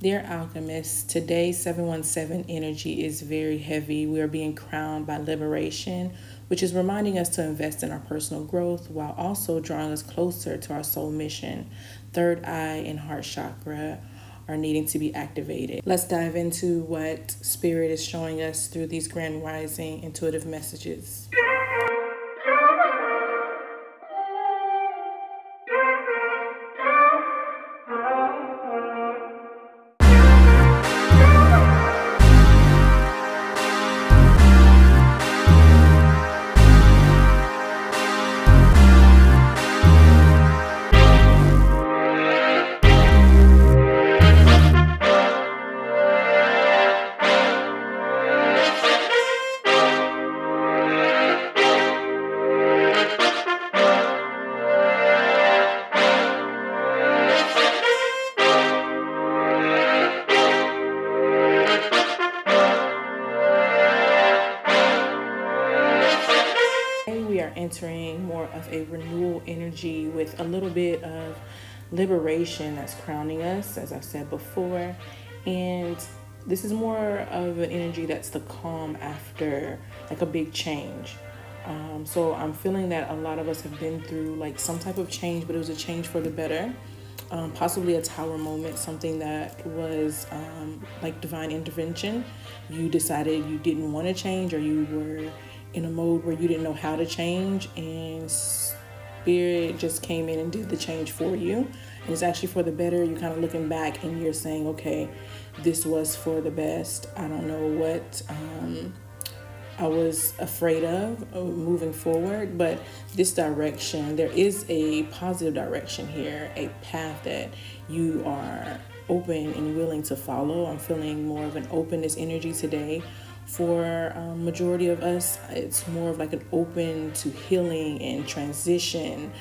Dear Alchemists, today's 717 energy is very heavy. We are being crowned by liberation, which is reminding us to invest in our personal growth while also drawing us closer to our soul mission. Third eye and heart chakra are needing to be activated. Let's dive into what Spirit is showing us through these Grand Rising intuitive messages. Entering more of a renewal energy with a little bit of liberation that's crowning us, as I've said before, and this is more of an energy that's the calm after like a big change. So I'm feeling that a lot of us have been through like some type of change, but it was a change for the better, possibly a tower moment, something that was like divine intervention. You decided you didn't want to change, or you were in a mode where you didn't know how to change, and Spirit just came in and did the change for you, and it's actually for the better. You're kind of looking back and you're saying, okay, this was for the best. I don't know what I was afraid of moving forward, but this direction, there is a positive direction here, a path that you are open and willing to follow. I'm feeling more of an openness energy today. For majority of us, it's more of like an open to healing and transition.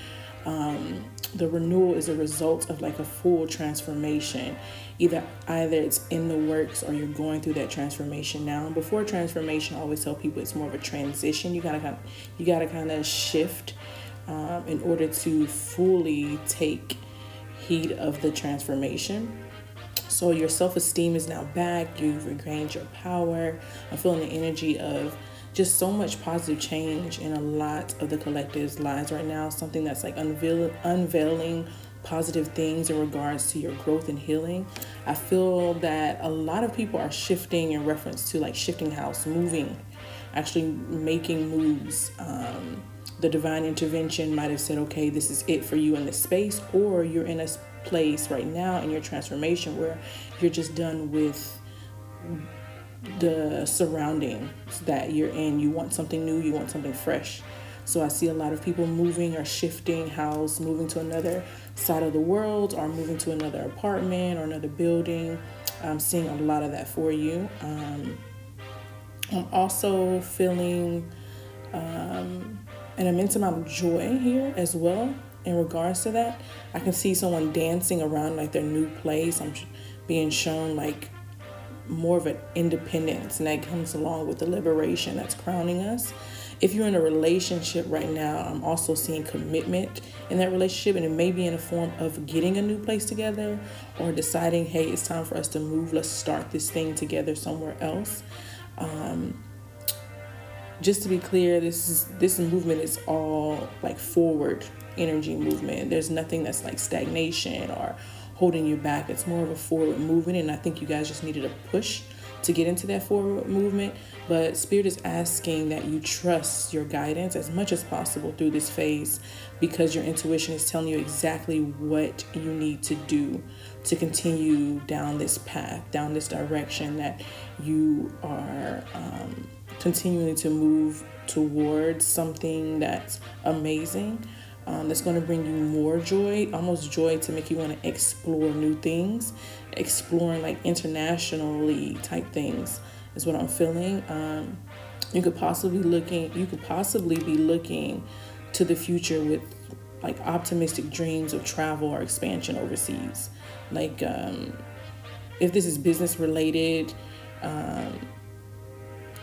The renewal is a result of like a full transformation. Either it's in the works or you're going through that transformation now. And before transformation, I always tell people it's more of a transition. You gotta kind of shift in order to fully take heed of the transformation. So your self-esteem is now back. You've regained your power. I'm feeling the energy of just so much positive change in a lot of the collective's lives right now. Something that's like unveiling positive things in regards to your growth and healing. I feel that a lot of people are shifting in reference to like shifting house, moving, actually making moves. The divine intervention might have said, okay, this is it for you in this space, or you're in a place right now in your transformation where you're just done with the surrounding that you're in. You want something new, you want something fresh. So I see a lot of people moving or shifting house, moving to another side of the world, or moving to another apartment or another building. I'm seeing a lot of that for you. I'm also feeling an immense amount of joy here as well. In regards to that, I can see someone dancing around like their new place. I'm being shown like more of an independence, and that comes along with the liberation that's crowning us. If you're in a relationship right now, I'm also seeing commitment in that relationship, and it may be in a form of getting a new place together or deciding, hey, it's time for us to move. Let's start this thing together somewhere else. Just to be clear, this movement is all like forward energy movement. There's nothing that's like stagnation or holding you back. It's more of a forward movement, and I think you guys just needed a push to get into that forward movement. But Spirit is asking that you trust your guidance as much as possible through this phase, because your intuition is telling you exactly what you need to do to continue down this path, down this direction that you are continuing to move towards something that's amazing. That's going to bring you more joy, almost joy to make you want to explore new things, exploring like internationally type things is what I'm feeling. You could possibly be looking to the future with like optimistic dreams of travel or expansion overseas. Like if this is business related,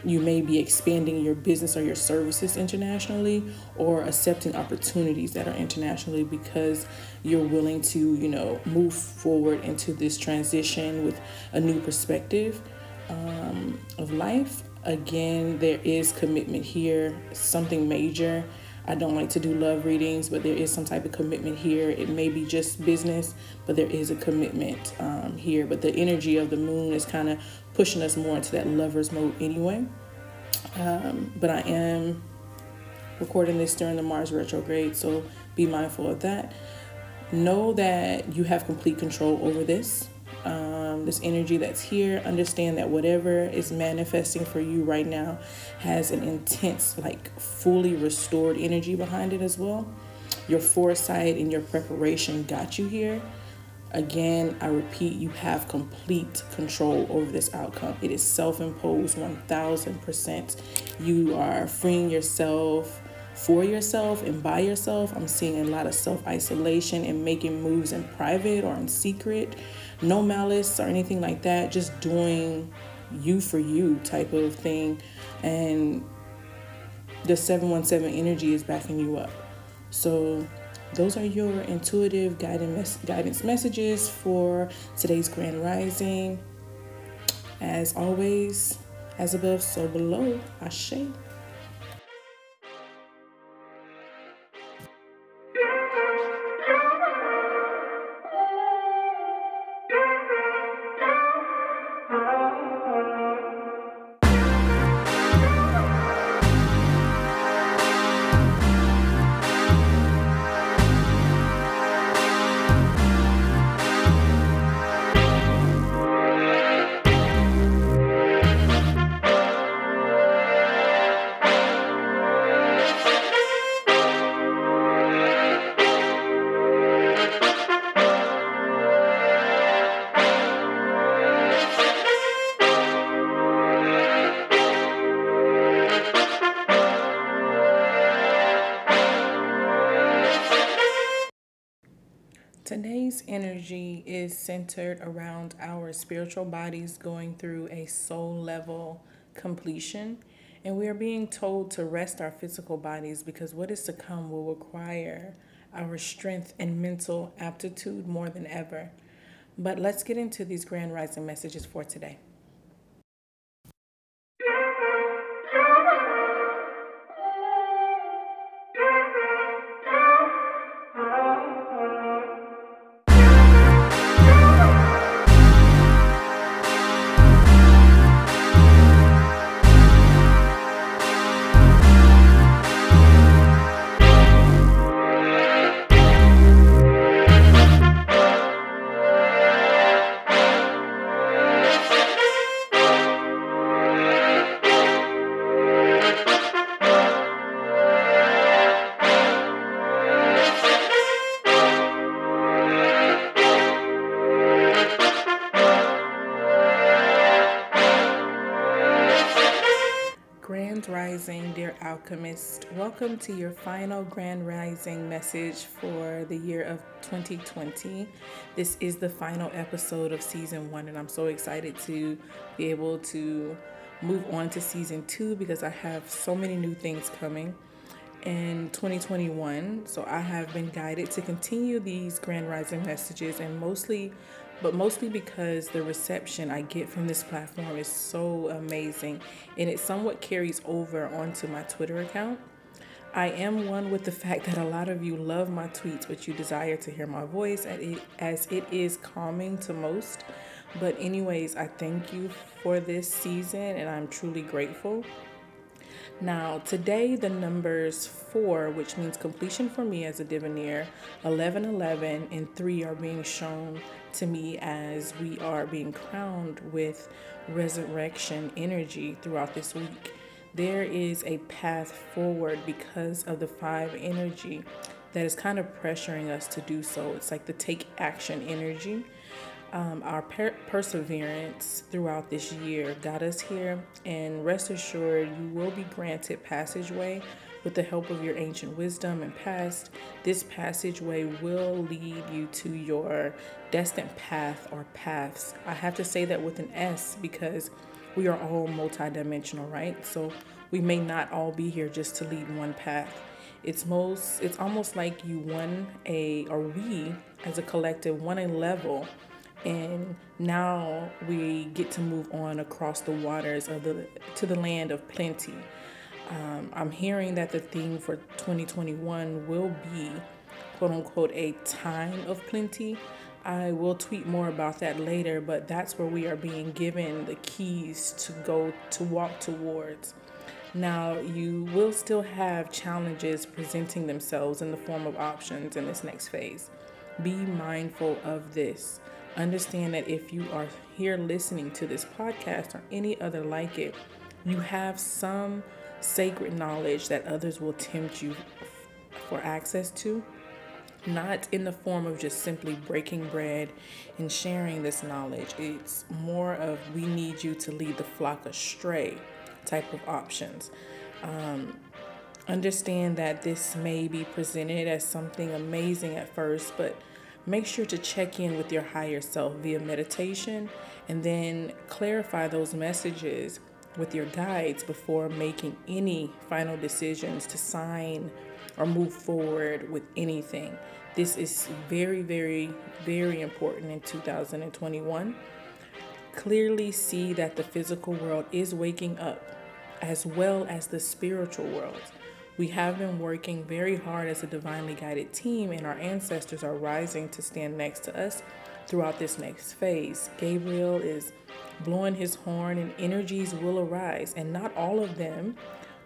You may be expanding your business or your services internationally, or accepting opportunities that are internationally because you're willing to, move forward into this transition with a new perspective of life. Again, there is commitment here, something major. I don't like to do love readings, but there is some type of commitment here. It may be just business, but there is a commitment here. But the energy of the moon is kind of pushing us more into that lover's mode anyway. But I am recording this during the Mars retrograde, so be mindful of that. Know that you have complete control over this. This energy that's here, understand that whatever is manifesting for you right now has an intense, fully restored energy behind it as well. Your foresight and your preparation got you here. Again, I repeat, you have complete control over this outcome. It is self-imposed 1000%. You are freeing yourself for yourself and by yourself. I'm seeing a lot of self-isolation and making moves in private or in secret. No malice or anything like that. Just doing you for you type of thing. And the 717 energy is backing you up. So those are your intuitive guidance messages for today's Grand Rising. As always, as above, so below. Ashe. Today's energy is centered around our spiritual bodies going through a soul level completion, and we are being told to rest our physical bodies because what is to come will require our strength and mental aptitude more than ever. But let's get into these Grand Rising messages for today. Dear Alchemist, welcome to your final Grand Rising message for the year of 2020. This is the final episode of season 1, and I'm so excited to be able to move on to season 2 because I have so many new things coming in 2021. So I have been guided to continue these Grand Rising messages, and mostly because the reception I get from this platform is so amazing, and it somewhat carries over onto my Twitter account. I am one with the fact that a lot of you love my tweets, but you desire to hear my voice as it is calming to most. But anyways, I thank you for this season, and I'm truly grateful. Now, today the numbers 4, which means completion for me as a divineer, 1111, and 3 are being shown to me as we are being crowned with resurrection energy throughout this week. There is a path forward because of the 5 energy that is kind of pressuring us to do so. It's like the take action energy. Our perseverance throughout this year got us here, and rest assured you will be granted passageway With the help of your ancient wisdom and past, this passageway will lead you to your destined path or paths. I have to say that with an S because we are all multidimensional, right? So we may not all be here just to lead one path. It's almost like you won we as a collective won a level, and now we get to move on across the waters to the land of plenty. I'm hearing that the theme for 2021 will be, quote unquote, a time of plenty. I will tweet more about that later, but that's where we are being given the keys to go to walk towards. Now, you will still have challenges presenting themselves in the form of options in this next phase. Be mindful of this. Understand that if you are here listening to this podcast or any other like it, you have some sacred knowledge that others will tempt you for access to, not in the form of just simply breaking bread and sharing this knowledge. It's more of, we need you to lead the flock astray type of options. Understand that this may be presented as something amazing at first, but make sure to check in with your higher self via meditation and then clarify those messages with your guides before making any final decisions to sign or move forward with anything. This is very, very, very important in 2021. Clearly see that the physical world is waking up as well as the spiritual world. We have been working very hard as a divinely guided team, and our ancestors are rising to stand next to us throughout this next phase. Gabriel is blowing his horn, and energies will arise, and not all of them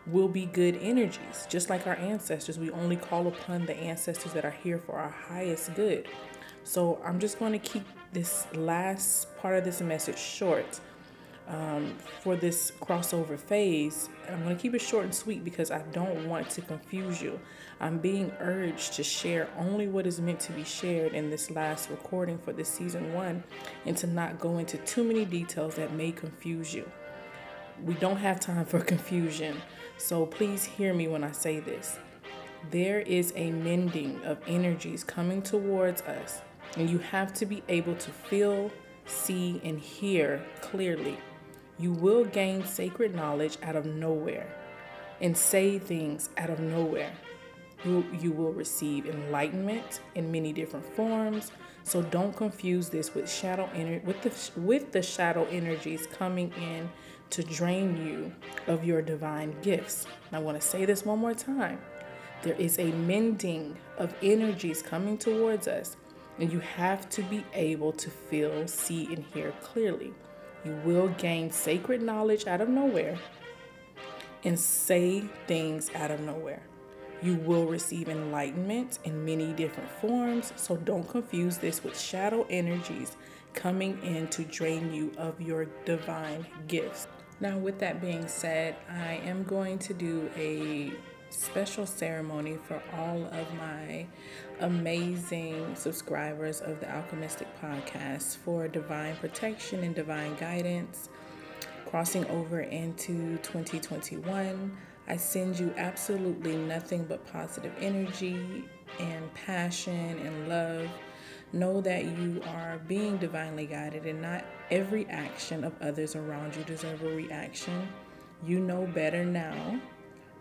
will be good energies. Just like our ancestors, we only call upon the ancestors that are here for our highest good. So I'm just going to keep this last part of this message short for this crossover phase. And I'm going to keep it short and sweet because I don't want to confuse you. I'm being urged to share only what is meant to be shared in this last recording for this season one, and to not go into too many details that may confuse you. We don't have time for confusion, so please hear me when I say this. There is a mending of energies coming towards us, and you have to be able to feel, see, and hear clearly. You will gain sacred knowledge out of nowhere and say things out of nowhere. You will receive enlightenment in many different forms, so don't confuse this with the shadow energies coming in to drain you of your divine gifts. I want to say this one more time. There is a mending of energies coming towards us, and you have to be able to feel, see, and hear clearly. You will gain sacred knowledge out of nowhere and say things out of nowhere. You will receive enlightenment in many different forms, so don't confuse this with shadow energies coming in to drain you of your divine gifts. Now, with that being said, I am going to do a special ceremony for all of my amazing subscribers of the Alchemistic Podcast for divine protection and divine guidance crossing over into 2021. I send you absolutely nothing but positive energy and passion and love. Know that you are being divinely guided, and not every action of others around you deserve a reaction. You know better now,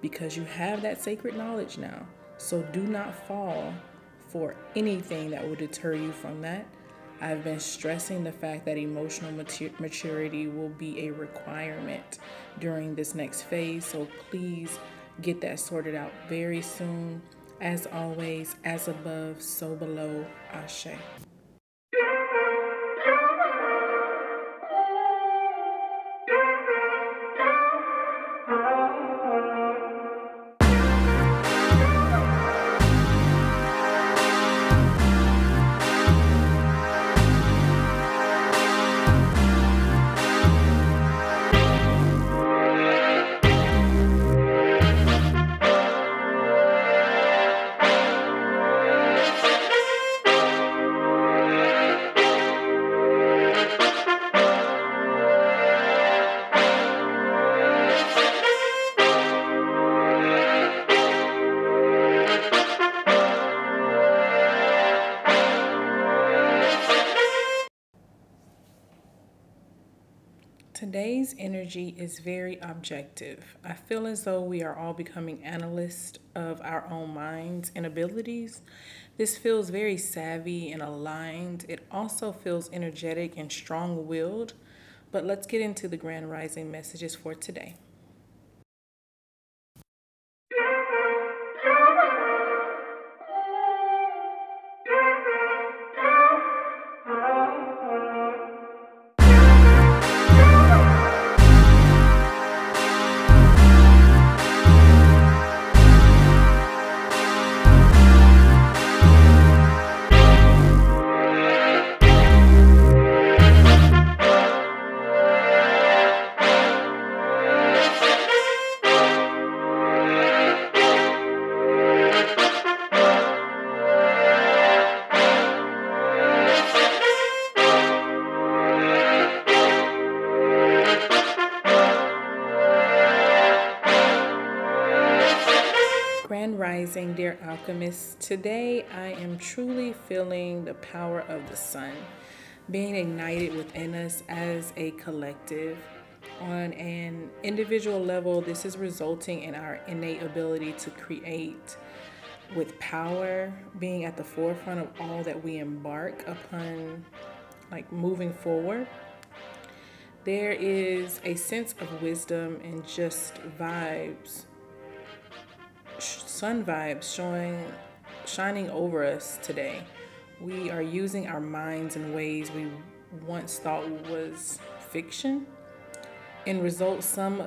because you have that sacred knowledge now. So do not fall for anything that will deter you from that. I've been stressing the fact that emotional maturity will be a requirement during this next phase. So please get that sorted out very soon. As always, as above, so below. Ashe. Today's energy is very objective. I feel as though we are all becoming analysts of our own minds and abilities. This feels very savvy and aligned. It also feels energetic and strong-willed. But let's get into the Grand Rising messages for today. Grand Rising, dear alchemists, today I am truly feeling the power of the sun being ignited within us as a collective. On an individual level, this is resulting in our innate ability to create with power, being at the forefront of all that we embark upon, like moving forward. There is a sense of wisdom and just vibes. Sun vibes shining over us today. We are using our minds in ways we once thought was fiction. In result, some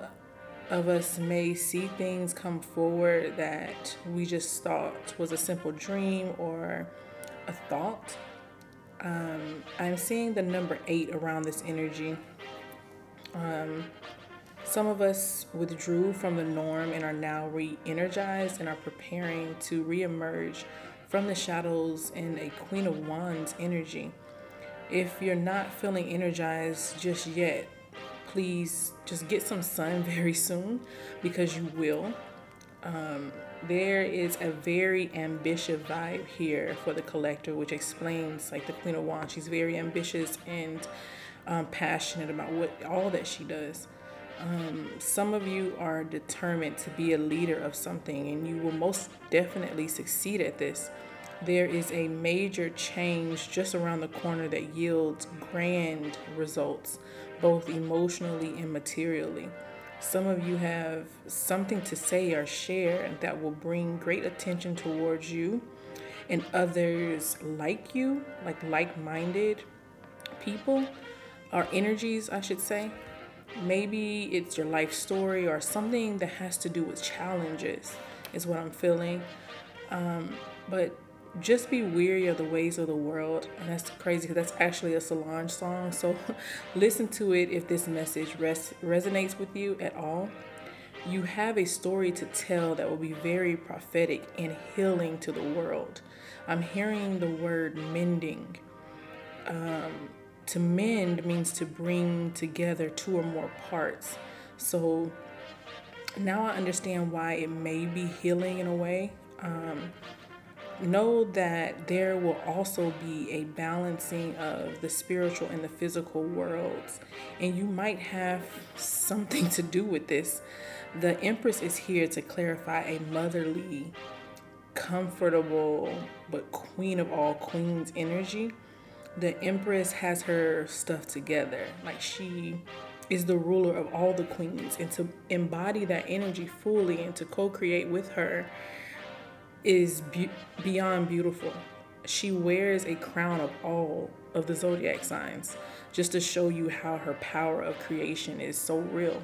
of us may see things come forward that we just thought was a simple dream or a thought. I'm seeing the number 8 around this energy. Some of us withdrew from the norm and are now re-energized and are preparing to re-emerge from the shadows in a Queen of Wands energy. If you're not feeling energized just yet, please just get some sun very soon, because you will. There is a very ambitious vibe here for the collector, which explains like the Queen of Wands. She's very ambitious and passionate about all that she does. Some of you are determined to be a leader of something, and you will most definitely succeed at this. There is a major change just around the corner that yields grand results, both emotionally and materially. Some of you have something to say or share that will bring great attention towards you and others like you, like like-minded people, or energies, I should say. Maybe it's your life story or something that has to do with challenges is what I'm feeling. But just be weary of the ways of the world. And that's crazy because that's actually a Solange song. So listen to it if this message resonates with you at all. You have a story to tell that will be very prophetic and healing to the world. I'm hearing the word mending. To mend means to bring together two or more parts. So now I understand why it may be healing in a way. Know that there will also be a balancing of the spiritual and the physical worlds. And you might have something to do with this. The Empress is here to clarify a motherly, comfortable, but queen of all queens energy. The Empress has her stuff together. Like, she is the ruler of all the queens, and to embody that energy fully and to co-create with her is beyond beautiful. She wears a crown of all of the zodiac signs just to show you how her power of creation is so real.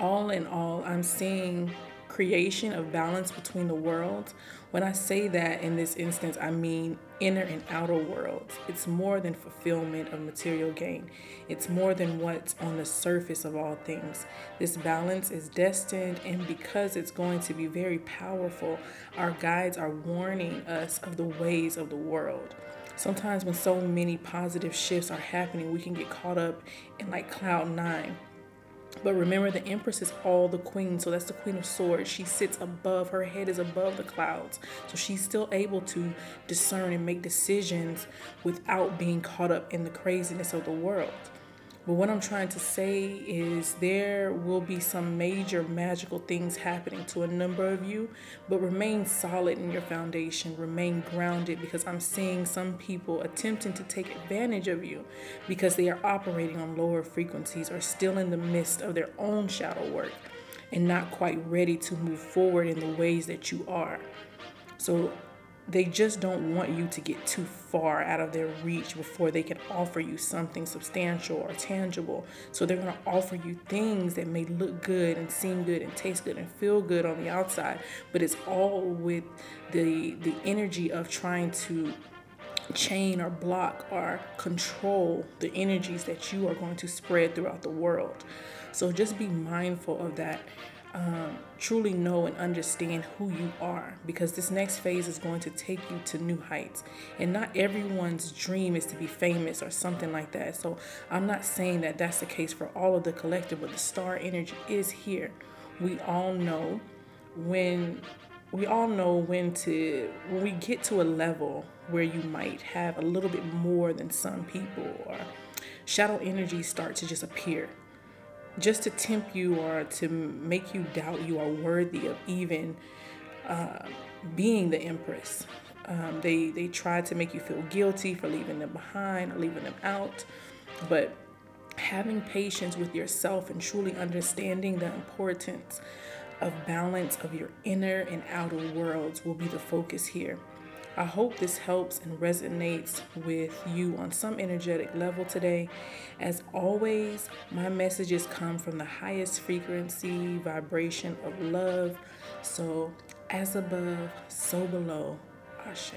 All in all, I'm seeing creation of balance between the worlds. When I say that in this instance, I mean inner and outer worlds. It's more than fulfillment of material gain. It's more than what's on the surface of all things. This balance is destined, and because it's going to be very powerful, our guides are warning us of the ways of the world. Sometimes when so many positive shifts are happening, we can get caught up in like cloud 9. But remember, the Empress is all the queen, so that's the Queen of Swords. She sits above, her head is above the clouds. So she's still able to discern and make decisions without being caught up in the craziness of the world. But what I'm trying to say is there will be some major magical things happening to a number of you, but remain solid in your foundation, remain grounded, because I'm seeing some people attempting to take advantage of you because they are operating on lower frequencies or still in the midst of their own shadow work and not quite ready to move forward in the ways that you are. So they just don't want you to get too far out of their reach before they can offer you something substantial or tangible. So they're going to offer you things that may look good and seem good and taste good and feel good on the outside, but it's all with the energy of trying to chain or block or control the energies that you are going to spread throughout the world. So just be mindful of that. Truly know and understand who you are, because this next phase is going to take you to new heights, and not everyone's dream is to be famous or something like that. So I'm not saying that that's the case for all of the collective, but the star energy is here. We all know when we get to a level where you might have a little bit more than some people, or shadow energies start to just appear, just to tempt you or to make you doubt you are worthy of even being the Empress. They try to make you feel guilty for leaving them behind or leaving them out, but having patience with yourself and truly understanding the importance of balance of your inner and outer worlds will be the focus here. I hope this helps and resonates with you on some energetic level today. As always, my messages come from the highest frequency vibration of love. So as above, so below. Ashe.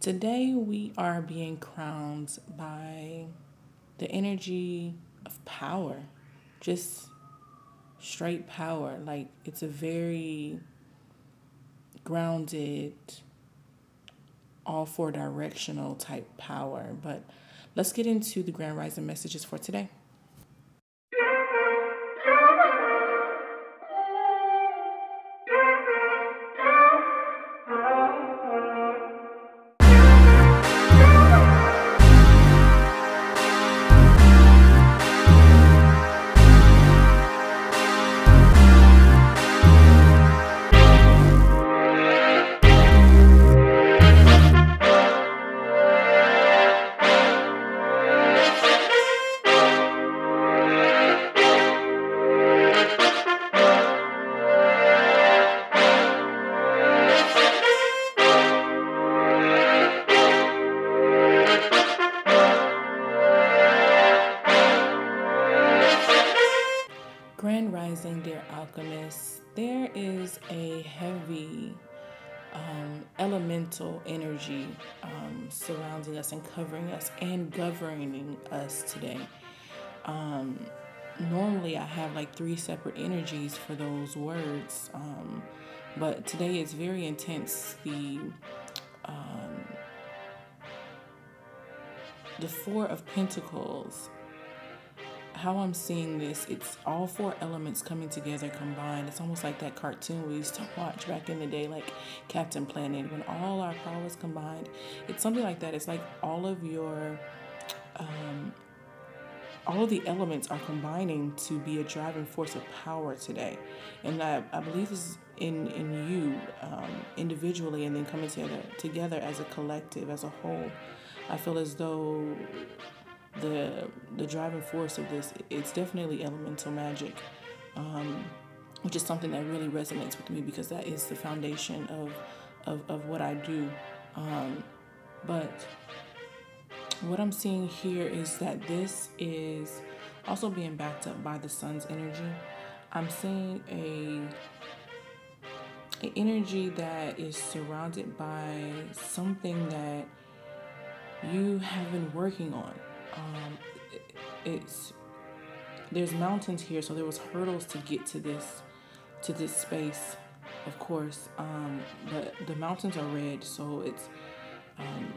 Today we are being crowned by the energy of power, just straight power. Like, it's a very grounded, all four directional type power. But let's get into the Grand Rising messages for today. Alchemists, there is a heavy elemental energy surrounding us and covering us and governing us today. Normally I have like three separate energies for those words, but today it's very intense. The Four of Pentacles. How I'm seeing this, it's all four elements coming together combined. It's almost like that cartoon we used to watch back in the day, like Captain Planet, when all our powers combined. It's something like that. It's like all of your, all of the elements are combining to be a driving force of power today. And I believe this is in you individually, and then coming together as a collective, as a whole. I feel as though the driving force of this, it's definitely elemental magic, which is something that really resonates with me, because that is the foundation of what I do. But What I'm seeing here is that this is also being backed up by the sun's energy. I'm seeing an energy that is surrounded by something that you have been working on. There's mountains here, so there was hurdles to get to this space, of course. But the mountains are red, so it's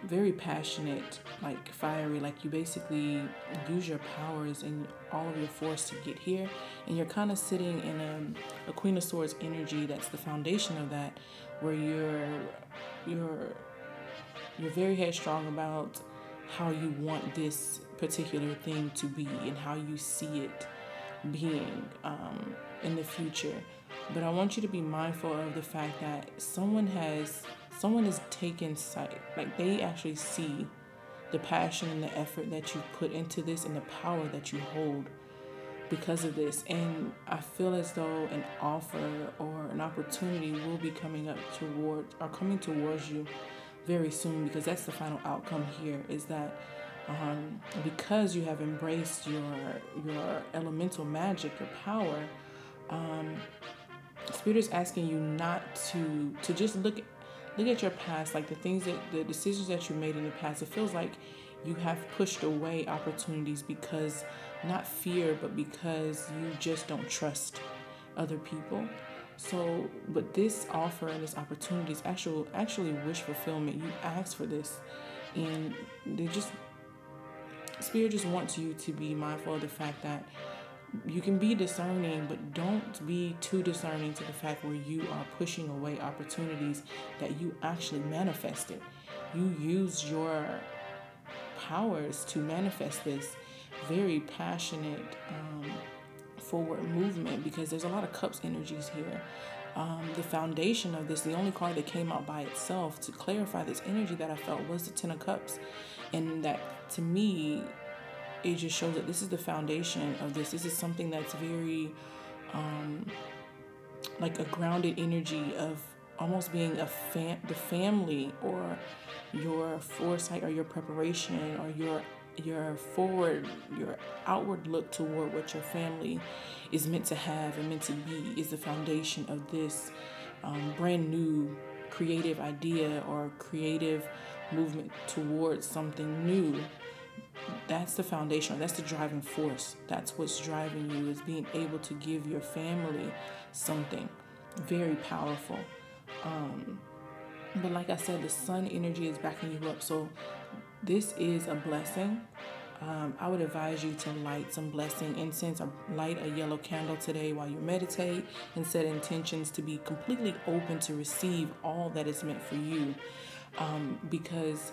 very passionate, like fiery, like you basically use your powers and all of your force to get here, and you're kind of sitting in a Queen of Swords energy. That's the foundation of that, where you're very headstrong about how you want this particular thing to be and how you see it being in the future. But I want you to be mindful of the fact that someone has taken sight, like they actually see the passion and the effort that you put into this and the power that you hold because of this. And I feel as though an offer or an opportunity will be coming towards you very soon, because that's the final outcome here, is that because you have embraced your elemental magic, your power, Spirit is asking you not to just look at your past, like the decisions that you made in the past. It feels like you have pushed away opportunities because, not fear, but because you just don't trust other people. So, but this offer and this opportunity is actually wish fulfillment. You asked for this, and Spirit just wants you to be mindful of the fact that you can be discerning, but don't be too discerning to the fact where you are pushing away opportunities that you actually manifested. You use your powers to manifest this very passionate forward movement, because there's a lot of cups energies here. The foundation of this, the only card that came out by itself to clarify this energy that I felt, was the 10 of Cups. And that, to me, it just shows that this is the foundation of this. This is something that's very, like a grounded energy of almost being the family, or your foresight, or your preparation, or your outward look toward what your family is meant to have and meant to be, is the foundation of this brand new creative idea or creative movement towards something new. That's the foundation. That's the driving force. That's what's driving you, is being able to give your family something very powerful. But like I said, the sun energy is backing you up. So this is a blessing. I would advise you to light some blessing incense, or light a yellow candle today while you meditate, and set intentions to be completely open to receive all that is meant for you. Because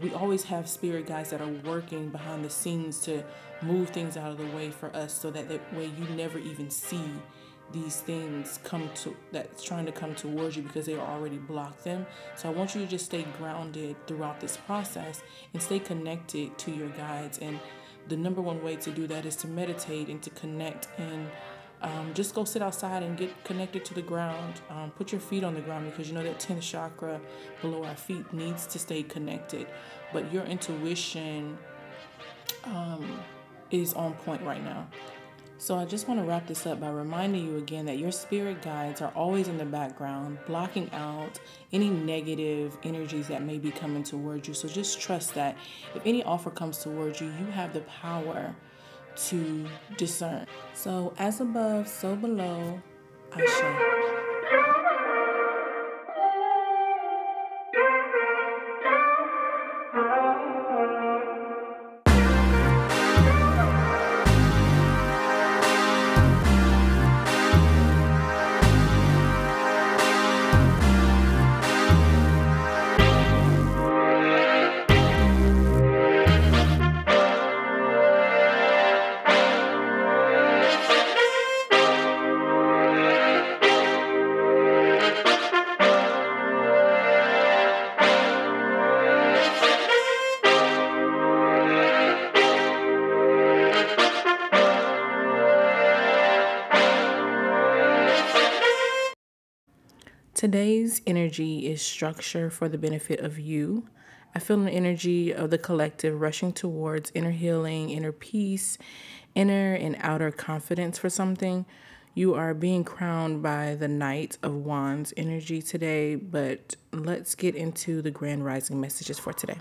we always have spirit guides that are working behind the scenes to move things out of the way for us, so that way you never even see these things that's trying to come towards you, because they already blocked them. So I want you to just stay grounded throughout this process and stay connected to your guides. And the number one way to do that is to meditate and to connect, and just go sit outside and get connected to the ground. Put your feet on the ground, because you know that 10th chakra below our feet needs to stay connected. But your intuition is on point right now. So I just want to wrap this up by reminding you again that your spirit guides are always in the background, blocking out any negative energies that may be coming towards you. So just trust that if any offer comes towards you, you have the power to discern. So as above, so below. Ashe. Today's energy is structure for the benefit of you. I feel an energy of the collective rushing towards inner healing, inner peace, inner and outer confidence for something. You are being crowned by the Knight of Wands energy today, but let's get into the Grand Rising messages for today.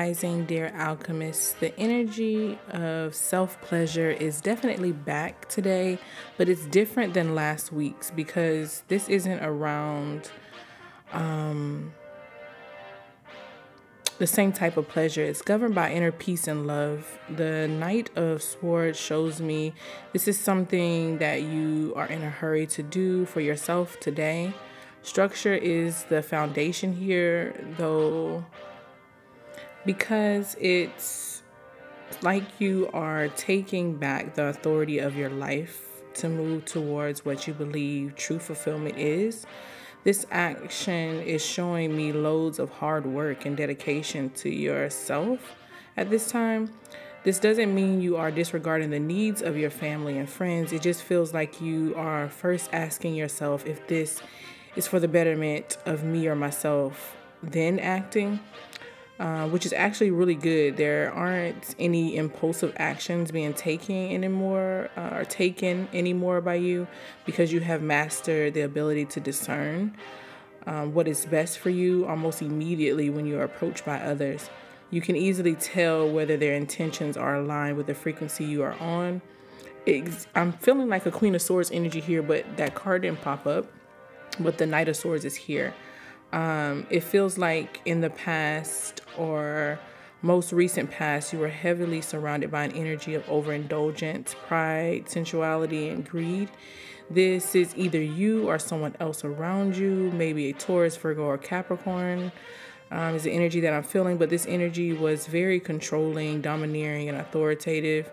Rising, dear alchemists, the energy of self-pleasure is definitely back today, but it's different than last week's because this isn't around the same type of pleasure. It's governed by inner peace and love. The Knight of Swords shows me this is something that you are in a hurry to do for yourself today. Structure is the foundation here, though, because it's like you are taking back the authority of your life to move towards what you believe true fulfillment is. This action is showing me loads of hard work and dedication to yourself at this time. This doesn't mean you are disregarding the needs of your family and friends. It just feels like you are first asking yourself if this is for the betterment of me or myself, then acting. Which is actually really good. There aren't any impulsive actions being taken anymore by you because you have mastered the ability to discern what is best for you almost immediately when you are approached by others. You can easily tell whether their intentions are aligned with the frequency you are on. I'm feeling like a Queen of Swords energy here, but that card didn't pop up. But the Knight of Swords is here. It feels like in the past or most recent past, you were heavily surrounded by an energy of overindulgence, pride, sensuality, and greed. This is either you or someone else around you, maybe a Taurus, Virgo, or Capricorn is the energy that I'm feeling. But this energy was very controlling, domineering, and authoritative.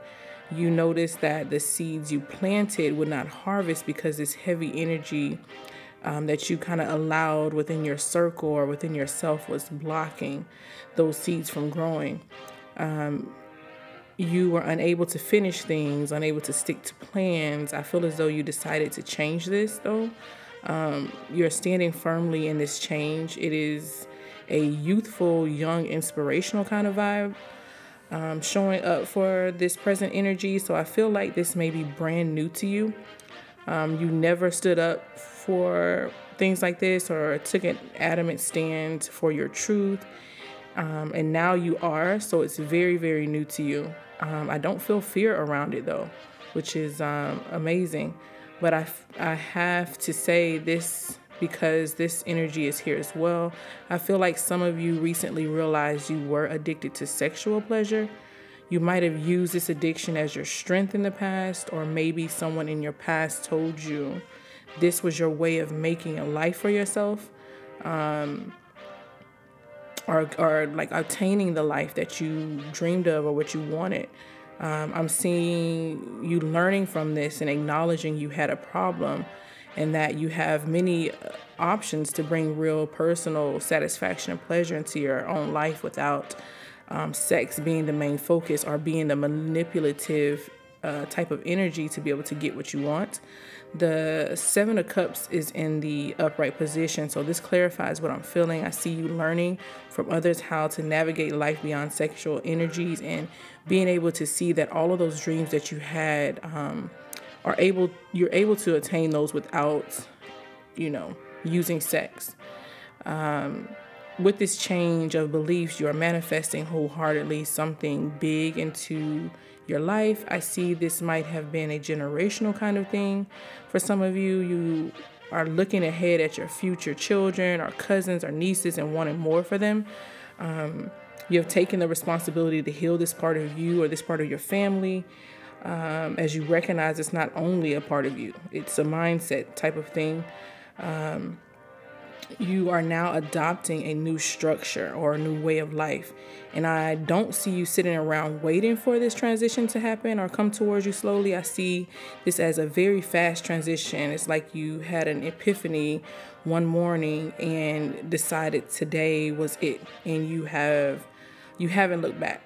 You notice that the seeds you planted would not harvest because this heavy energy that you kind of allowed within your circle or within yourself was blocking those seeds from growing. You were unable to finish things, unable to stick to plans. I feel as though you decided to change this, though. You're standing firmly in this change. It is a youthful, young, inspirational kind of vibe showing up for this present energy. So I feel like this may be brand new to you. You never stood up for things like this or took an adamant stand for your truth. And now you are, so it's very, very new to you. I don't feel fear around it though, which is amazing. But I have to say this because this energy is here as well. I feel like some of you recently realized you were addicted to sexual pleasure. You might have used this addiction as your strength in the past, or maybe someone in your past told you this was your way of making a life for yourself, or like obtaining the life that you dreamed of or what you wanted. I'm seeing you learning from this and acknowledging you had a problem and that you have many options to bring real personal satisfaction and pleasure into your own life without sex being the main focus or being the manipulative type of energy to be able to get what you want. The Seven of Cups is in the upright position, so this clarifies what I'm feeling. I see you learning from others how to navigate life beyond sexual energies and being able to see that all of those dreams that you had you're able to attain those without, using sex. With this change of beliefs, you are manifesting wholeheartedly something big into your life. I see this might have been a generational kind of thing for some of you. You are looking ahead at your future children or cousins or nieces and wanting more for them. You have taken the responsibility to heal this part of you or this part of your family, as you recognize it's not only a part of you, it's a mindset type of thing. You are now adopting a new structure or a new way of life. And I don't see you sitting around waiting for this transition to happen or come towards you slowly. I see this as a very fast transition. It's like you had an epiphany one morning and decided today was it. And you haven't looked back.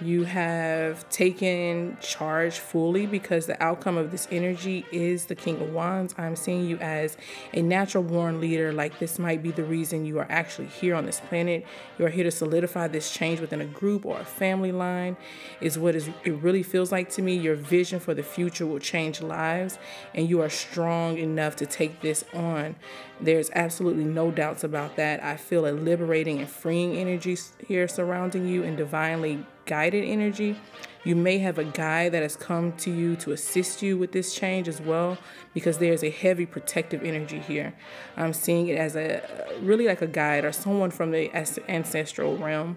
You have taken charge fully, because the outcome of this energy is the King of Wands. I'm seeing you as a natural born leader. Like, this might be the reason you are actually here on this planet. You're here to solidify this change within a group or a family line is what it really feels like to me. Your vision for the future will change lives, and you are strong enough to take this on. There's absolutely no doubts about that. I feel a liberating and freeing energy here surrounding you, and divinely guided energy. You may have a guide that has come to you to assist you with this change as well, because there's a heavy protective energy here. I'm seeing it as a really like a guide or someone from the ancestral realm.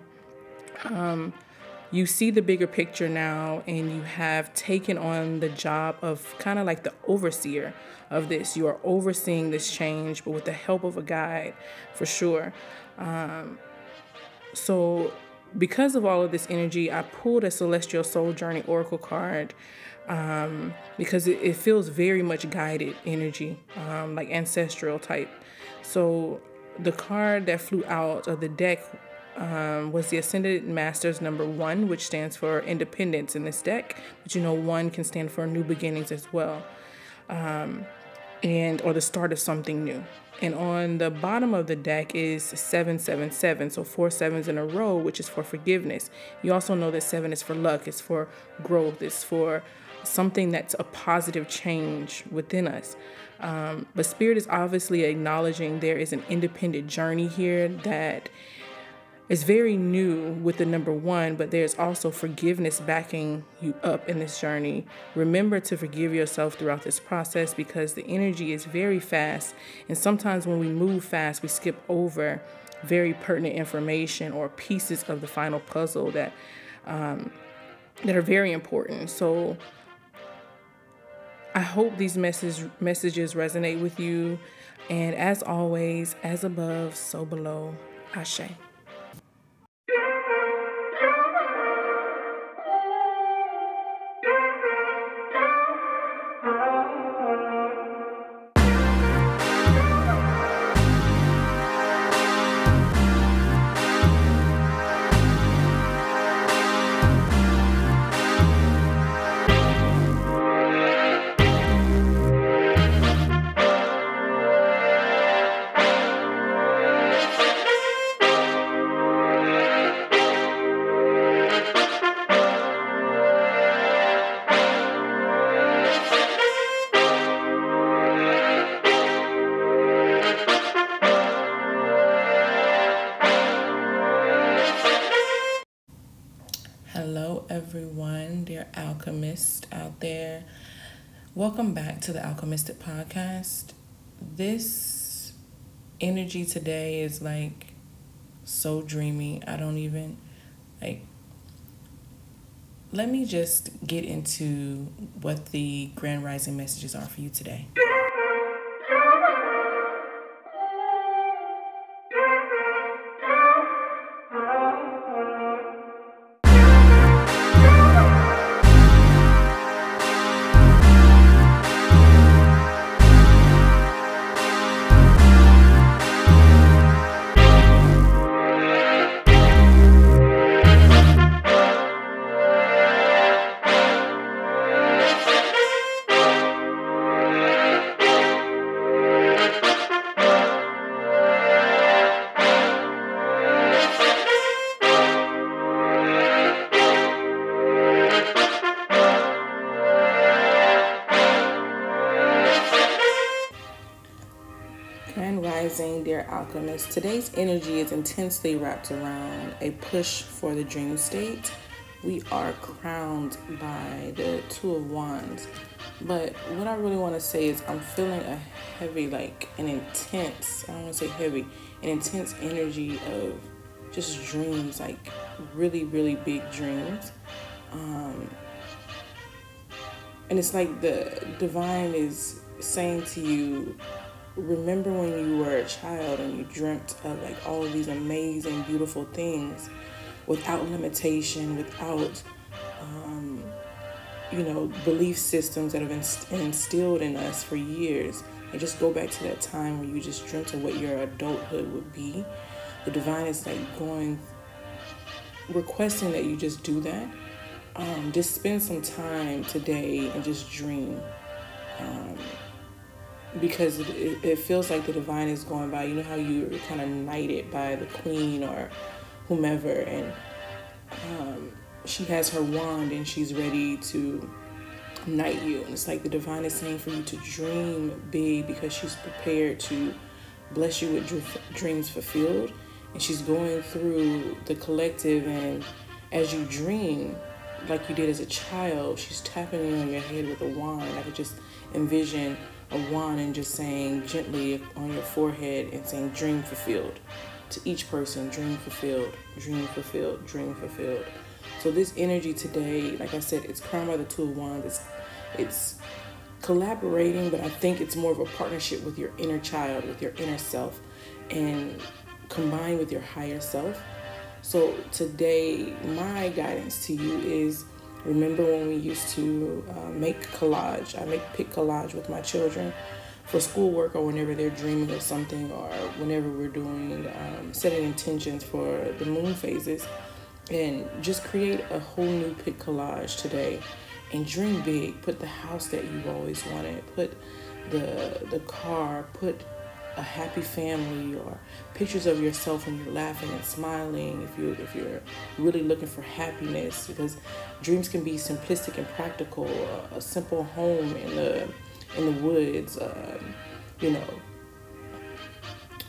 You see the bigger picture now, and you have taken on the job of kind of like the overseer of this. You are overseeing this change, but with the help of a guide for sure. So because of all of this energy, I pulled a Celestial Soul Journey Oracle card, because it feels very much guided energy, like ancestral type. So the card that flew out of the deck was the Ascended Masters number 1, which stands for independence in this deck. But you know, 1 can stand for new beginnings as well, and or the start of something new. And on the bottom of the deck is 777, so 4 sevens in a row, which is for forgiveness. You also know that 7 is for luck, it's for growth, it's for something that's a positive change within us. But Spirit is obviously acknowledging there is an independent journey here that is very new with the number 1, but there's also forgiveness backing you up in this journey. Remember to forgive yourself throughout this process, because the energy is very fast. And sometimes when we move fast, we skip over very pertinent information or pieces of the final puzzle that are very important. So I hope these messages resonate with you. And as always, as above, so below. Ashe. Out there, welcome back to the Alchemistic Podcast. This energy today is like so dreamy. I don't even like. Let me just get into what the Grand Rising messages are for you today. Dear Alchemist, today's energy is intensely wrapped around a push for the dream state, we are crowned by the Two of Wands. But what I really want to say is I'm feeling a heavy, like an intense, I don't want to say heavy, an intense energy of just dreams, like really, really big dreams. And it's like the divine is saying to you, remember when you were a child and you dreamt of like all of these amazing, beautiful things without limitation, without, you know, belief systems that have been instilled in us for years. And just go back to that time where you just dreamt of what your adulthood would be. The divine is like requesting that you just do that. Just spend some time today and just dream. Because it feels like the divine is going by, you know how you're kind of knighted by the queen or whomever, and she has her wand and she's ready to knight you. And it's like the divine is saying for you to dream big because she's prepared to bless you with dreams fulfilled. And she's going through the collective, and as you dream, like you did as a child, she's tapping you on your head with a wand. I could just envision a wand and just saying gently on your forehead and saying dream fulfilled to each person, dream fulfilled, dream fulfilled, dream fulfilled. So this energy today, like I said, it's crowned by the Two of Wands. It's collaborating, but I think it's more of a partnership with your inner child, with your inner self, and combined with your higher self. So today, my guidance to you is, remember when we used to make collage. I pick collage with my children for schoolwork, or whenever they're dreaming of something, or whenever we're doing setting intentions for the moon phases. And just create a whole new pick collage today and dream big. Put the house that you've always wanted, put the car, put a happy family, or pictures of yourself when you're laughing and smiling, if you're really looking for happiness, because dreams can be simplistic and practical. A simple home in the woods, you know,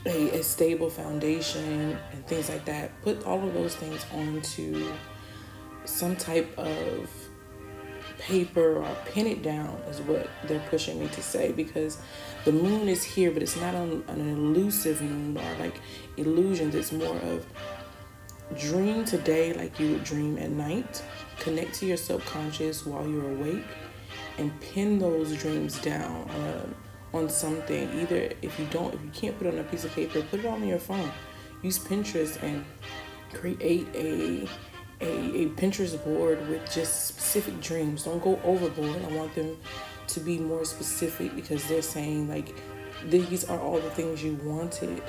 a stable foundation and things like that. Put all of those things onto some type of paper, or pin it down is what they're pushing me to say, because the moon is here, but it's not an elusive moon or like illusions. It's more of dream today like you would dream at night. Connect to your subconscious while you're awake and pin those dreams down on something. Either if you can't put it on a piece of paper, put it on your phone. Use Pinterest and create a Pinterest board with just specific dreams. Don't go overboard. I want them to be more specific, because they're saying like, these are all the things you wanted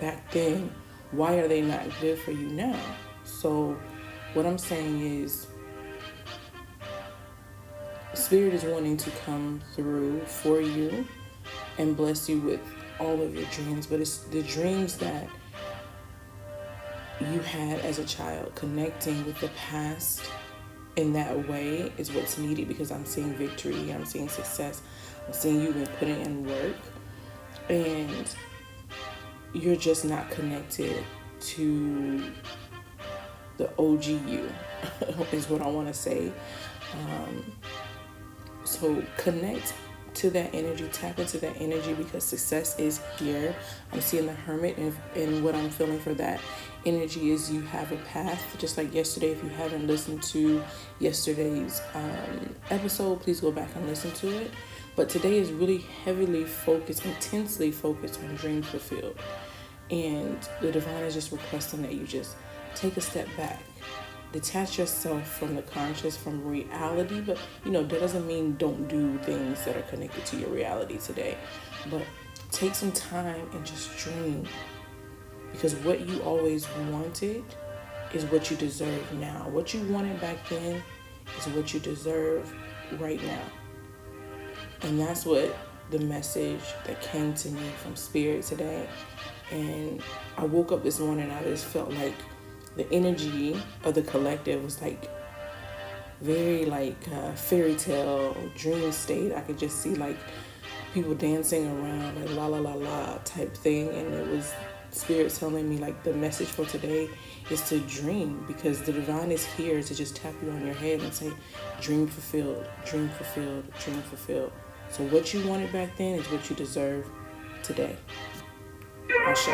back then. Why are they not good for you now? So what I'm saying is, Spirit is wanting to come through for you and bless you with all of your dreams, but it's the dreams that you had as a child. Connecting with the past in that way is what's needed, because I'm seeing victory, I'm seeing success, I'm seeing you've been putting in work and you're just not connected to the OG you is what I want to say. So connect to that energy, tap into that energy, because success is here. I'm seeing the Hermit, and what I'm feeling for that energy is you have a path. Just like yesterday, if you haven't listened to yesterday's episode, please go back and listen to it. But today is really heavily focused, intensely focused on dreams fulfilled, and the divine is just requesting that you just take a step back. Detach yourself from the conscious, from reality, but you know, that doesn't mean don't do things that are connected to your reality today, but take some time and just dream, because what you always wanted is what you deserve now. What you wanted back then is what you deserve right now. And that's what the message that came to me from Spirit today. And I woke up this morning, I just felt like the energy of the collective was like very like fairy tale dream state. I could just see like people dancing around, like la la la la type thing, and it was Spirit telling me like the message for today is to dream, because the divine is here to just tap you on your head and say, dream fulfilled, dream fulfilled, dream fulfilled. So what you wanted back then is what you deserve today. Ashe.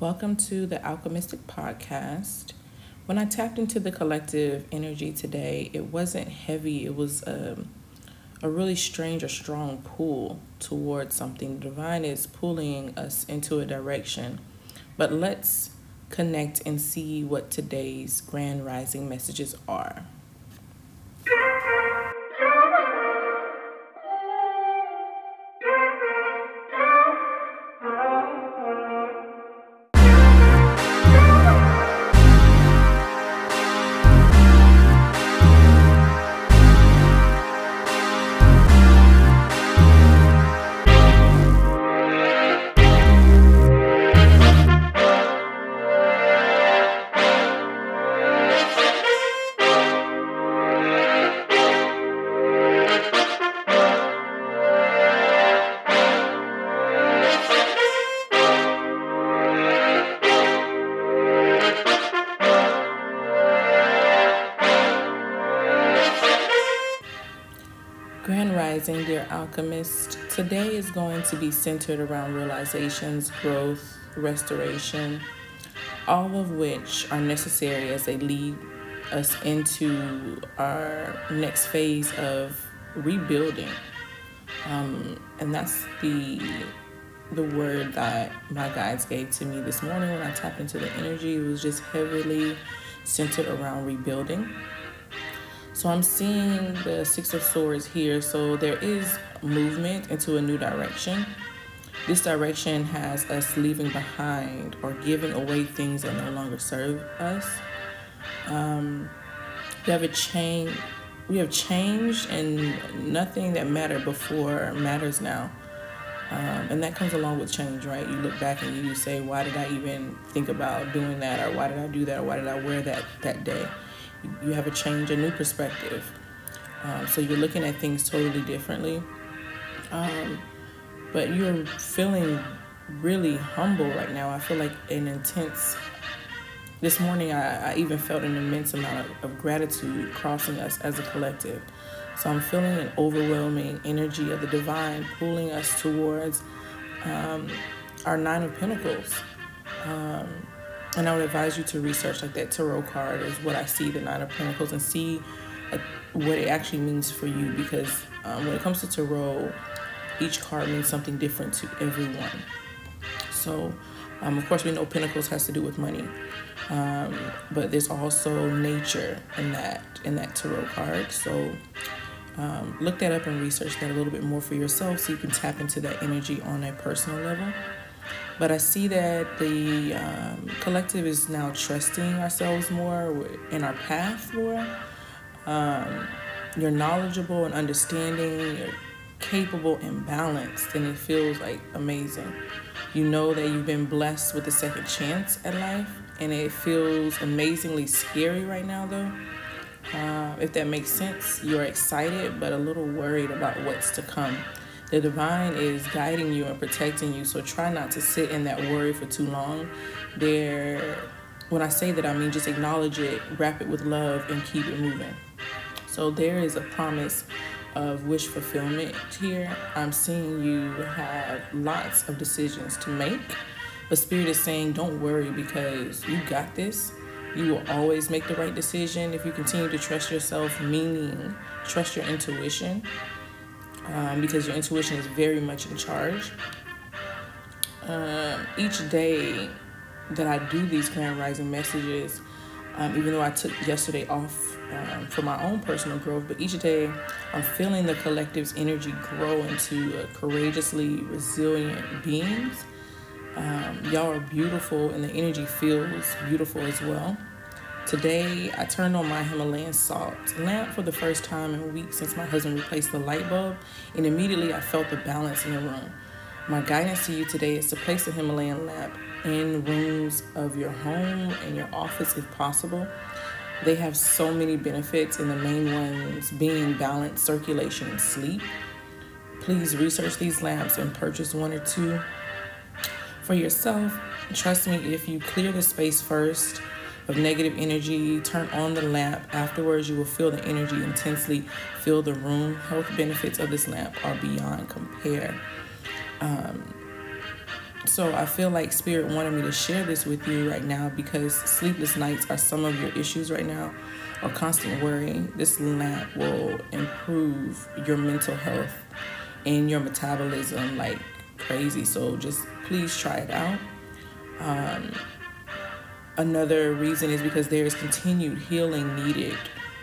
Welcome to the Alchemistic Podcast. When I tapped into the collective energy today, it wasn't heavy. It was a really strange or strong pull towards something. The divine is pulling us into a direction. But let's connect and see what today's grand rising messages are. Grand Rising, dear Alchemist, today is going to be centered around realizations, growth, restoration, all of which are necessary as they lead us into our next phase of rebuilding. And that's the word that my guides gave to me this morning when I tapped into the energy. It was just heavily centered around rebuilding. So I'm seeing the Six of Swords here. So there is movement into a new direction. This direction has us leaving behind or giving away things that no longer serve us. We have changed, and nothing that mattered before matters now. And that comes along with change, right? You look back and you say, why did I even think about doing that? Or why did I do that? Or why did I wear that day? You have a change, a new perspective. So you're looking at things totally differently. But you're feeling really humble right now. I feel like this morning I even felt an immense amount of gratitude crossing us as a collective. So I'm feeling an overwhelming energy of the divine pulling us towards our Nine of Pentacles. And I would advise you to research, like, that tarot card is what I see, the Nine of Pentacles, and see what it actually means for you. Because when it comes to tarot, each card means something different to everyone. So, of course, we know Pentacles has to do with money. But there's also nature in that tarot card. So look that up and research that a little bit more for yourself so you can tap into that energy on a personal level. But I see that the collective is now trusting ourselves more in our path more. You're knowledgeable and understanding, you're capable and balanced, and it feels like amazing. You know that you've been blessed with a second chance at life, and it feels amazingly scary right now though. If that makes sense, you're excited but a little worried about what's to come. The divine is guiding you and protecting you, so try not to sit in that worry for too long. When I say that, I mean just acknowledge it, wrap it with love, and keep it moving. So there is a promise of wish fulfillment here. I'm seeing you have lots of decisions to make, but Spirit is saying don't worry because you got this. You will always make the right decision if you continue to trust yourself, meaning trust your intuition. Because your intuition is very much in charge. each day that I do these Grand Rising messages, even though I took yesterday off for my own personal growth, but each day I'm feeling the collective's energy grow into courageously resilient beings. Y'all are beautiful, and the energy feels beautiful as well. Today, I turned on my Himalayan salt lamp for the first time in a week since my husband replaced the light bulb, and immediately I felt the balance in the room. My guidance to you today is to place the Himalayan lamp in rooms of your home and your office if possible. They have so many benefits, and the main ones being balance, circulation, and sleep. Please research these lamps and purchase one or two for yourself. Trust me, if you clear the space first of negative energy, turn on the lamp afterwards, you will feel the energy intensely fill the room. Health benefits of this lamp are beyond compare. So I feel like Spirit wanted me to share this with you right now, because sleepless nights are some of your issues right now, or constant worry. This lamp will improve your mental health and your metabolism like crazy, so just please try it out. Another reason is because there is continued healing needed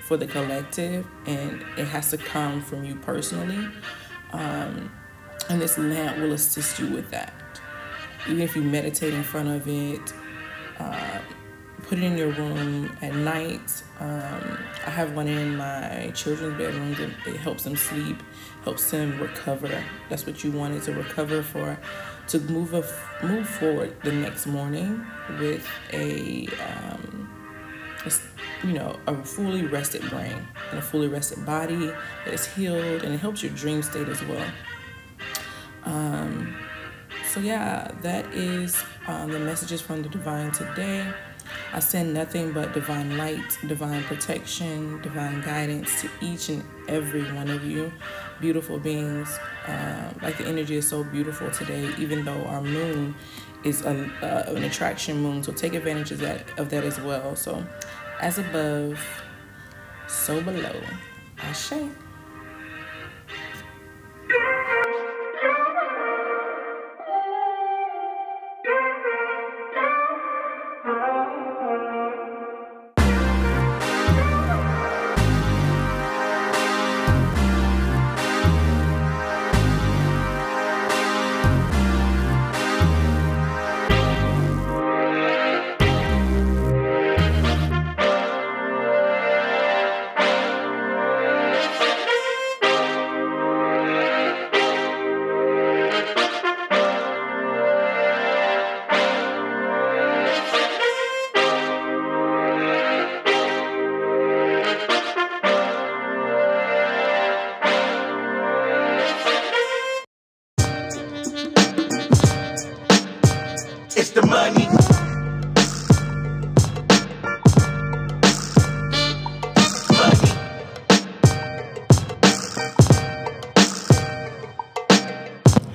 for the collective, and it has to come from you personally. And this lamp will assist you with that. Even if you meditate in front of it, put it in your room at night. I have one in my children's bedrooms, and it helps them sleep, helps them recover. That's what you wanted to recover for, to move forward the next morning with a fully rested brain and a fully rested body that is healed, and it helps your dream state as well. So yeah, that is the messages from the divine today. I send nothing but divine light, divine protection, divine guidance to each and every one of you, beautiful beings. Like the energy is so beautiful today, even though our moon is an attraction moon, so take advantage of that as well. So as above, so below. Ashe. It's the money.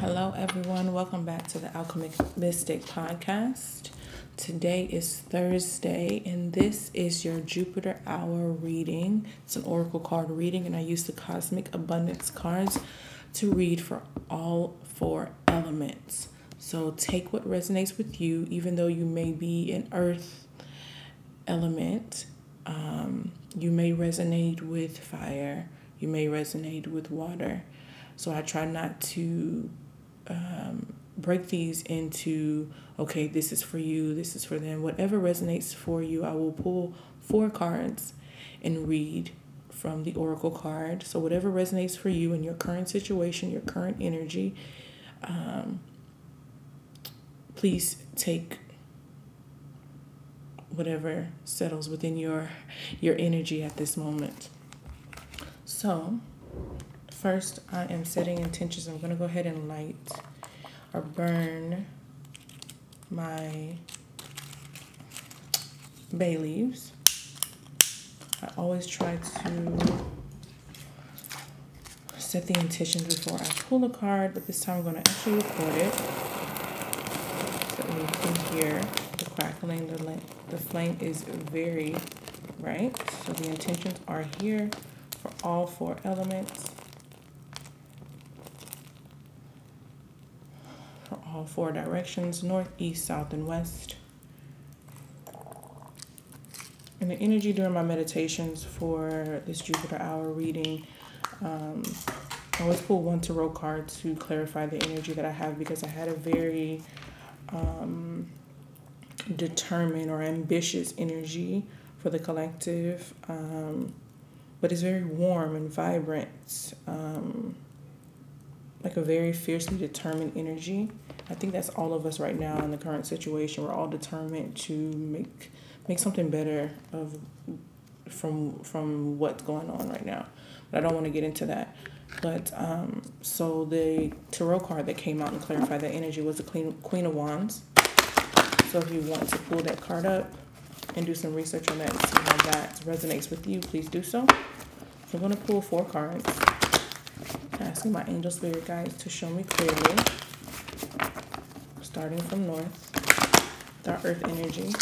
Hello, everyone. Welcome back to the Alchemic Mystic Podcast. Today is Thursday, and this is your Jupiter Hour reading. It's an oracle card reading, and I use the Cosmic Abundance cards to read for all four elements. So take what resonates with you, even though you may be an earth element. You may resonate with fire. You may resonate with water. So I try not to break these into, okay, this is for you, this is for them. Whatever resonates for you, I will pull four cards and read from the oracle card. So whatever resonates for you in your current situation, your current energy, please take whatever settles within your energy at this moment. So first, I am setting intentions. I'm going to go ahead and light or burn my bay leaves. I always try to set the intentions before I pull the card, but this time I'm going to actually record it. You can hear the crackling, the flame is very bright. So the intentions are here for all four elements. For all all four directions, north, east, south, and west. And the energy during my meditations for this Jupiter hour reading, I always pull one tarot card to clarify the energy that I have, because I had a very determined or ambitious energy for the collective, but it's very warm and vibrant, like a very fiercely determined energy. I think that's all of us right now in the current situation. We're all determined to make something better of from what's going on right now. But I don't want to get into that. But so the tarot card that came out and clarified that energy was the Queen of Wands. So if you want to pull that card up and do some research on that and see how that resonates with you, please do so. I'm going to pull four cards, asking my angel spirit guides to show me clearly, starting from north, with our earth energy.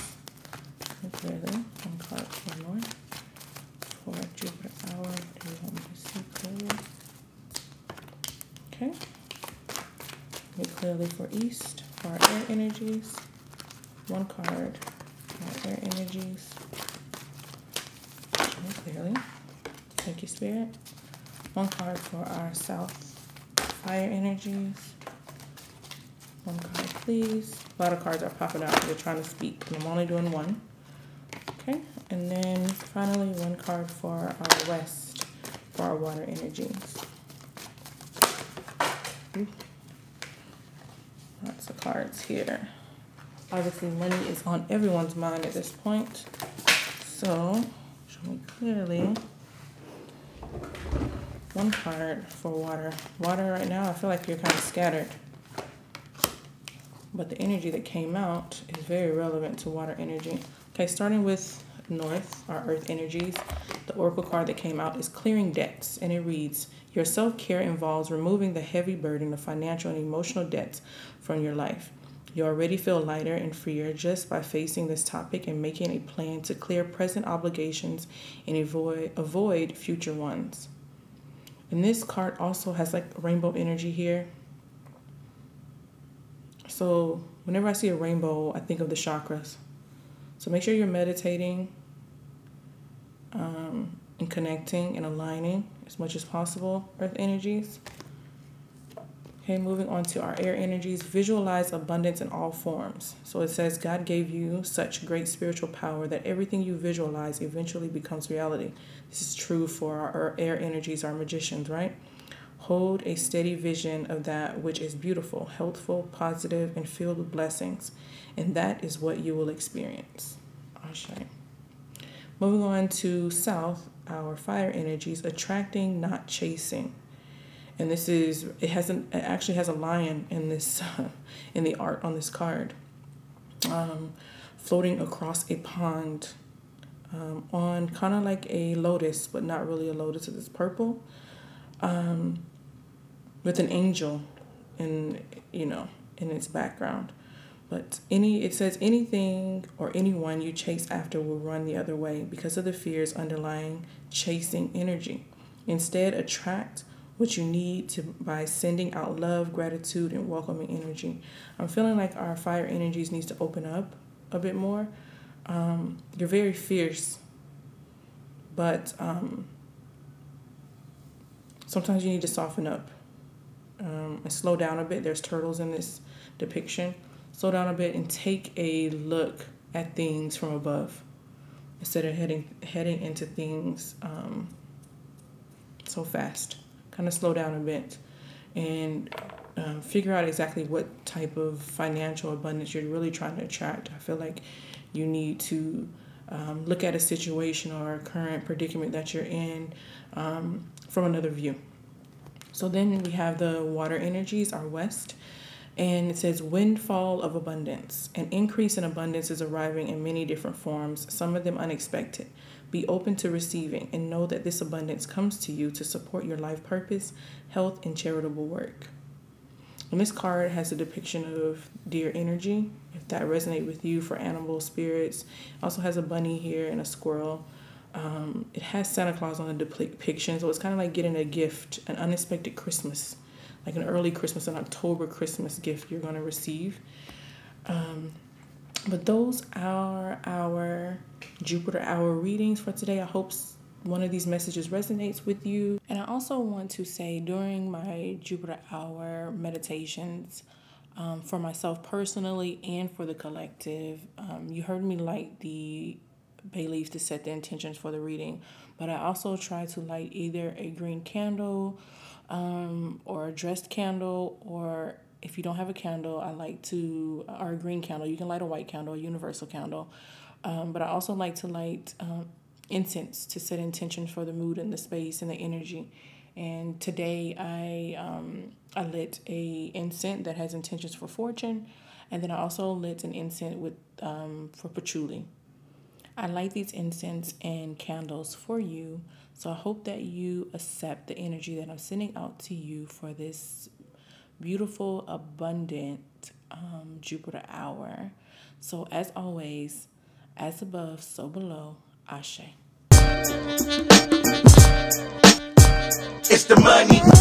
Clearly, one card for north, for Jupiter hour. Do you want me to see clearly? Okay. Be clearly for east, for our air energies. One card for our air energies. Okay, clearly. Thank you, spirit. One card for our south fire energies. One card, please. A lot of cards are popping out. They're trying to speak, and I'm only doing one. Okay, and then finally one card for our west, for our water energies. Lots of cards here. Obviously, money is on everyone's mind at this point. So, show me clearly. One card for water. Water right now, I feel like you're kind of scattered. But the energy that came out is very relevant to water energy. Okay, starting with north, our earth energies, the oracle card that came out is clearing debts, and it reads, your self-care involves removing the heavy burden of financial and emotional debts from your life. You already feel lighter and freer just by facing this topic and making a plan to clear present obligations and avoid future ones. And this card also has like rainbow energy here. So whenever I see a rainbow, I think of the chakras. So make sure you're meditating and connecting and aligning as much as possible, earth energies. Okay, moving on to our air energies. Visualize abundance in all forms. So it says, God gave you such great spiritual power that everything you visualize eventually becomes reality. This is true for our air energies, our magicians, right? Hold a steady vision of that which is beautiful, healthful, positive, and filled with blessings. And that is what you will experience. Ashe. Moving on to south, our fire energies, attracting, not chasing. And this is, it actually has a lion in this, in the art on this card. Floating across a pond on kind of like a lotus, but not really a lotus, it's purple. With an angel in its background. But it says anything or anyone you chase after will run the other way because of the fears underlying chasing energy. Instead, attract what you need by sending out love, gratitude, and welcoming energy. I'm feeling like our fire energies needs to open up a bit more. You're very fierce, but sometimes you need to soften up and slow down a bit. There's turtles in this depiction. Slow down a bit and take a look at things from above instead of heading into things so fast. Kind of slow down a bit and figure out exactly what type of financial abundance you're really trying to attract. I feel like you need to look at a situation or a current predicament that you're in from another view. So then we have the water energies, our west, and it says windfall of abundance. An increase in abundance is arriving in many different forms, some of them unexpected. Be open to receiving and know that this abundance comes to you to support your life purpose, health, and charitable work. And this card has a depiction of deer energy, if that resonates with you, for animal spirits. It also has a bunny here and a squirrel. It has Santa Claus on the depiction, so it's kind of like getting a gift, an unexpected Christmas like an early Christmas, an October Christmas gift you're going to receive. But those are our Jupiter hour readings for today. I hope one of these messages resonates with you. And I also want to say, during my Jupiter hour meditations, for myself personally and for the collective, you heard me light the bay leaves to set the intentions for the reading, but I also try to light either a green candle or a dressed candle, or if you don't have a candle, I like to, or a green candle, you can light a white candle, a universal candle, but I also like to light incense to set intentions for the mood and the space and the energy. And today I lit a incense that has intentions for fortune, and then I also lit an incense with for patchouli. I light these incense and candles for you, so I hope that you accept the energy that I'm sending out to you for this beautiful, abundant Jupiter hour. So as always, as above, so below, Ashe. It's the money.